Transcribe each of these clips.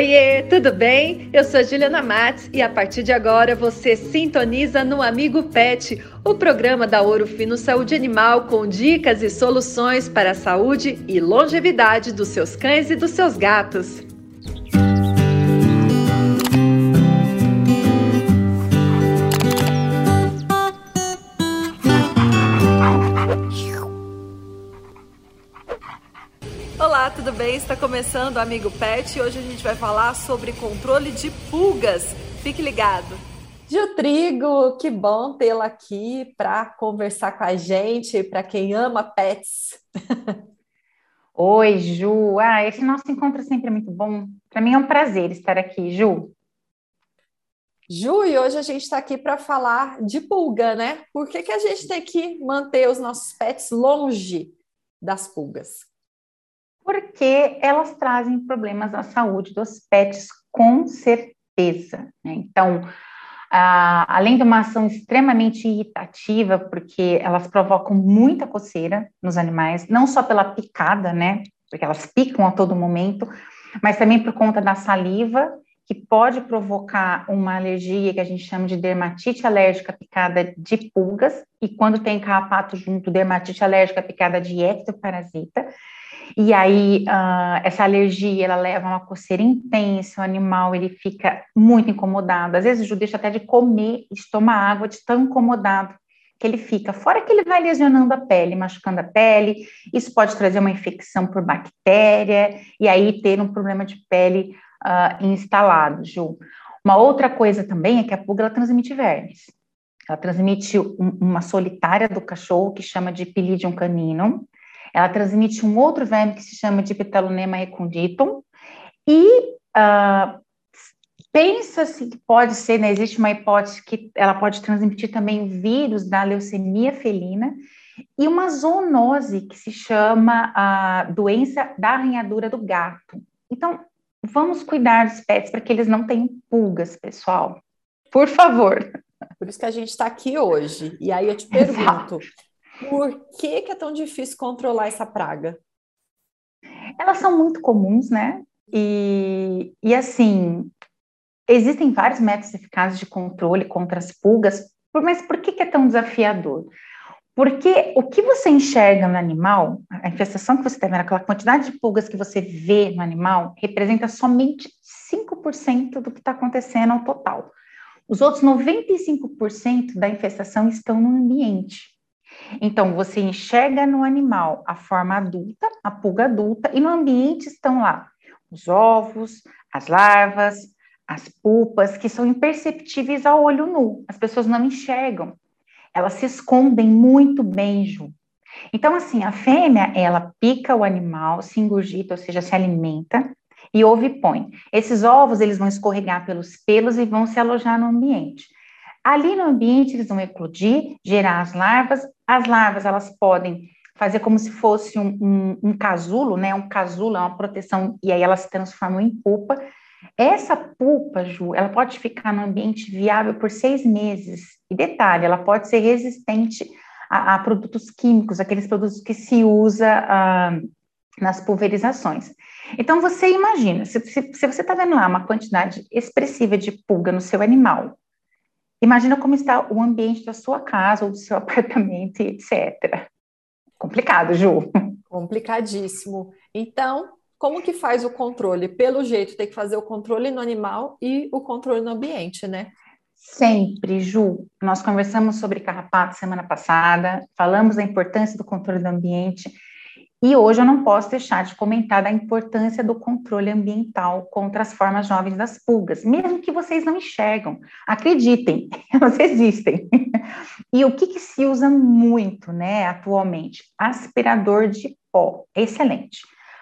Oiê, tudo bem? Eu sou a Juliana Matos e a partir de agora você sintoniza no Amigo Pet, o programa da Ouro Fino Saúde Animal com dicas e soluções para a saúde e longevidade dos seus cães e dos seus gatos. Olá, tudo bem? Está começando o Amigo Pet e hoje a gente vai falar sobre controle de pulgas. Fique ligado! Ju Trigo, que bom tê-la aqui para conversar com a gente, para quem ama pets. Oi, Ju. Esse nosso encontro sempre é muito bom. Para mim é um prazer estar aqui, Ju. Ju, e hoje a gente está aqui para falar de pulga, né? Por que a gente tem que manter os nossos pets longe das pulgas? Porque elas trazem problemas à saúde dos pets, com certeza, né? Então, além de uma ação extremamente irritativa, porque elas provocam muita coceira nos animais, não só pela picada, né? Porque elas picam a todo momento, mas também por conta da saliva, que pode provocar uma alergia que a gente chama de dermatite alérgica picada de pulgas, e quando tem carrapato junto, dermatite alérgica picada de ectoparasita. E aí, essa alergia, ela leva a uma coceira intensa, o animal, ele fica muito incomodado. Às vezes, o Ju deixa até de comer, de tomar água, de tão incomodado que ele fica. Fora que ele vai lesionando a pele, machucando a pele. Isso pode trazer uma infecção por bactéria e aí ter um problema de pele instalado, Ju. Uma outra coisa também é que a pulga, ela transmite vermes. Ela transmite uma solitária do cachorro, que chama de Dipylidium caninum. Ela transmite um outro verme que se chama de Dipetalonema reconditum e pensa-se que pode ser, né, existe uma hipótese que ela pode transmitir também vírus da leucemia felina e uma zoonose que se chama a doença da arranhadura do gato. Então, vamos cuidar dos pets para que eles não tenham pulgas, pessoal. Por favor. Por isso que a gente está aqui hoje. E aí eu te pergunto... Exato. Por que é tão difícil controlar essa praga? Elas são muito comuns, né? E assim, existem vários métodos eficazes de controle contra as pulgas, mas por que é tão desafiador? Porque o que você enxerga no animal, a infestação que você tem, aquela quantidade de pulgas que você vê no animal, representa somente 5% do que está acontecendo ao total. Os outros 95% da infestação estão no ambiente. Então, você enxerga no animal a forma adulta, a pulga adulta, e no ambiente estão lá os ovos, as larvas, as pupas, que são imperceptíveis ao olho nu. As pessoas não enxergam. Elas se escondem muito bem, Ju. Então, assim, a fêmea, ela pica o animal, se engurgita, ou seja, se alimenta, e ovipõe. Esses ovos, eles vão escorregar pelos pelos e vão se alojar no ambiente. Ali no ambiente, eles vão eclodir, gerar as larvas. As larvas, elas podem fazer como se fosse um casulo, né? Um casulo é uma proteção, e aí elas se transformam em pupa. Essa pupa, Ju, ela pode ficar no ambiente viável por 6 meses. E detalhe, ela pode ser resistente a produtos químicos, aqueles produtos que se usa nas pulverizações. Então, você imagina, se você está vendo lá uma quantidade expressiva de pulga no seu animal, imagina como está o ambiente da sua casa ou do seu apartamento, etc. Complicado, Ju. Complicadíssimo. Então, como que faz o controle? Pelo jeito, tem que fazer o controle no animal e o controle no ambiente, né? Sempre, Ju. Nós conversamos sobre carrapato semana passada, falamos da importância do controle do ambiente e hoje eu não posso deixar de comentar da importância do controle ambiental contra as formas jovens das pulgas, mesmo que vocês não enxergam. Acreditem, elas existem. E o que se usa muito, né, atualmente? Aspirador de pó, excelente.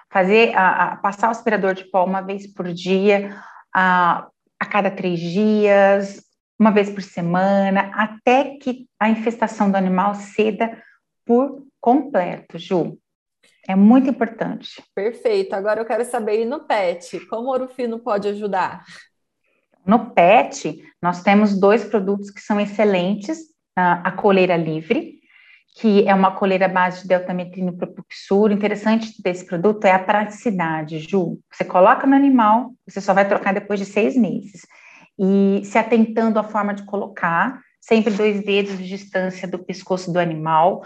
Passar o aspirador de pó uma vez por dia, a cada 3 dias, uma vez por semana, até que a infestação do animal ceda por completo, Ju. É muito importante. Perfeito. Agora eu quero saber, e no PET, como o Ouro Fino pode ajudar? No PET, nós temos 2 produtos que são excelentes. A coleira livre, que é uma coleira à base de deltametrina e propuxura. O interessante desse produto é a praticidade, Ju. Você coloca no animal, você só vai trocar depois de 6 meses. E se atentando à forma de colocar, sempre 2 dedos de distância do pescoço do animal.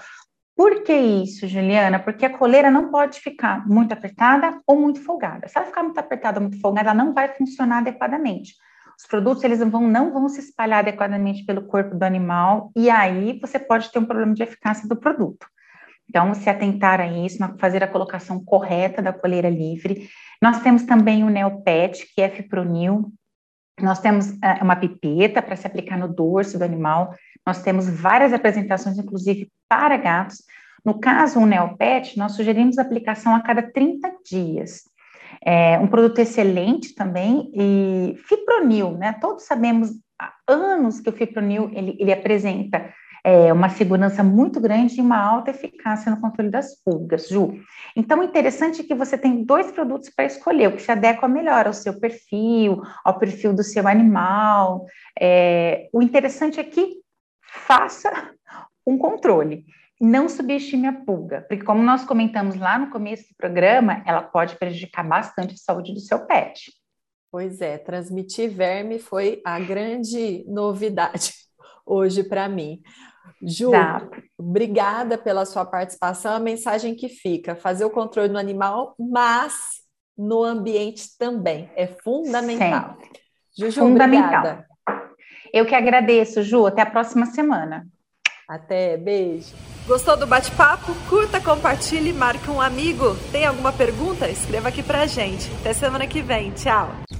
Por que isso, Juliana? Porque a coleira não pode ficar muito apertada ou muito folgada. Se ela ficar muito apertada ou muito folgada, ela não vai funcionar adequadamente. Os produtos, eles não vão se espalhar adequadamente pelo corpo do animal, e aí você pode ter um problema de eficácia do produto. Então, se atentar a isso, fazer a colocação correta da coleira livre. Nós temos também o Neopet, que é Fipronil. Nós temos uma pipeta para se aplicar no dorso do animal. Nós temos várias apresentações, inclusive para gatos. No caso, o Neopet, nós sugerimos a aplicação a cada 30 dias. É um produto excelente também, e Fipronil, né? Todos sabemos há anos que o Fipronil, ele apresenta uma segurança muito grande e uma alta eficácia no controle das pulgas, Ju. Então, o interessante é que você tem 2 produtos para escolher, o que se adequa melhor ao seu perfil, ao perfil do seu animal. O interessante é que faça um controle. Não subestime a pulga, porque como nós comentamos lá no começo do programa, ela pode prejudicar bastante a saúde do seu pet. Pois é, transmitir verme foi a grande novidade hoje para mim. Ju, obrigada pela sua participação. A mensagem que fica, fazer o controle no animal, mas no ambiente também, é fundamental. Juju, obrigada. Eu que agradeço, Ju, até a próxima semana. Até, beijo. Gostou do bate-papo? Curta, compartilhe, marque um amigo. Tem alguma pergunta? Escreva aqui pra gente. Até semana que vem, tchau.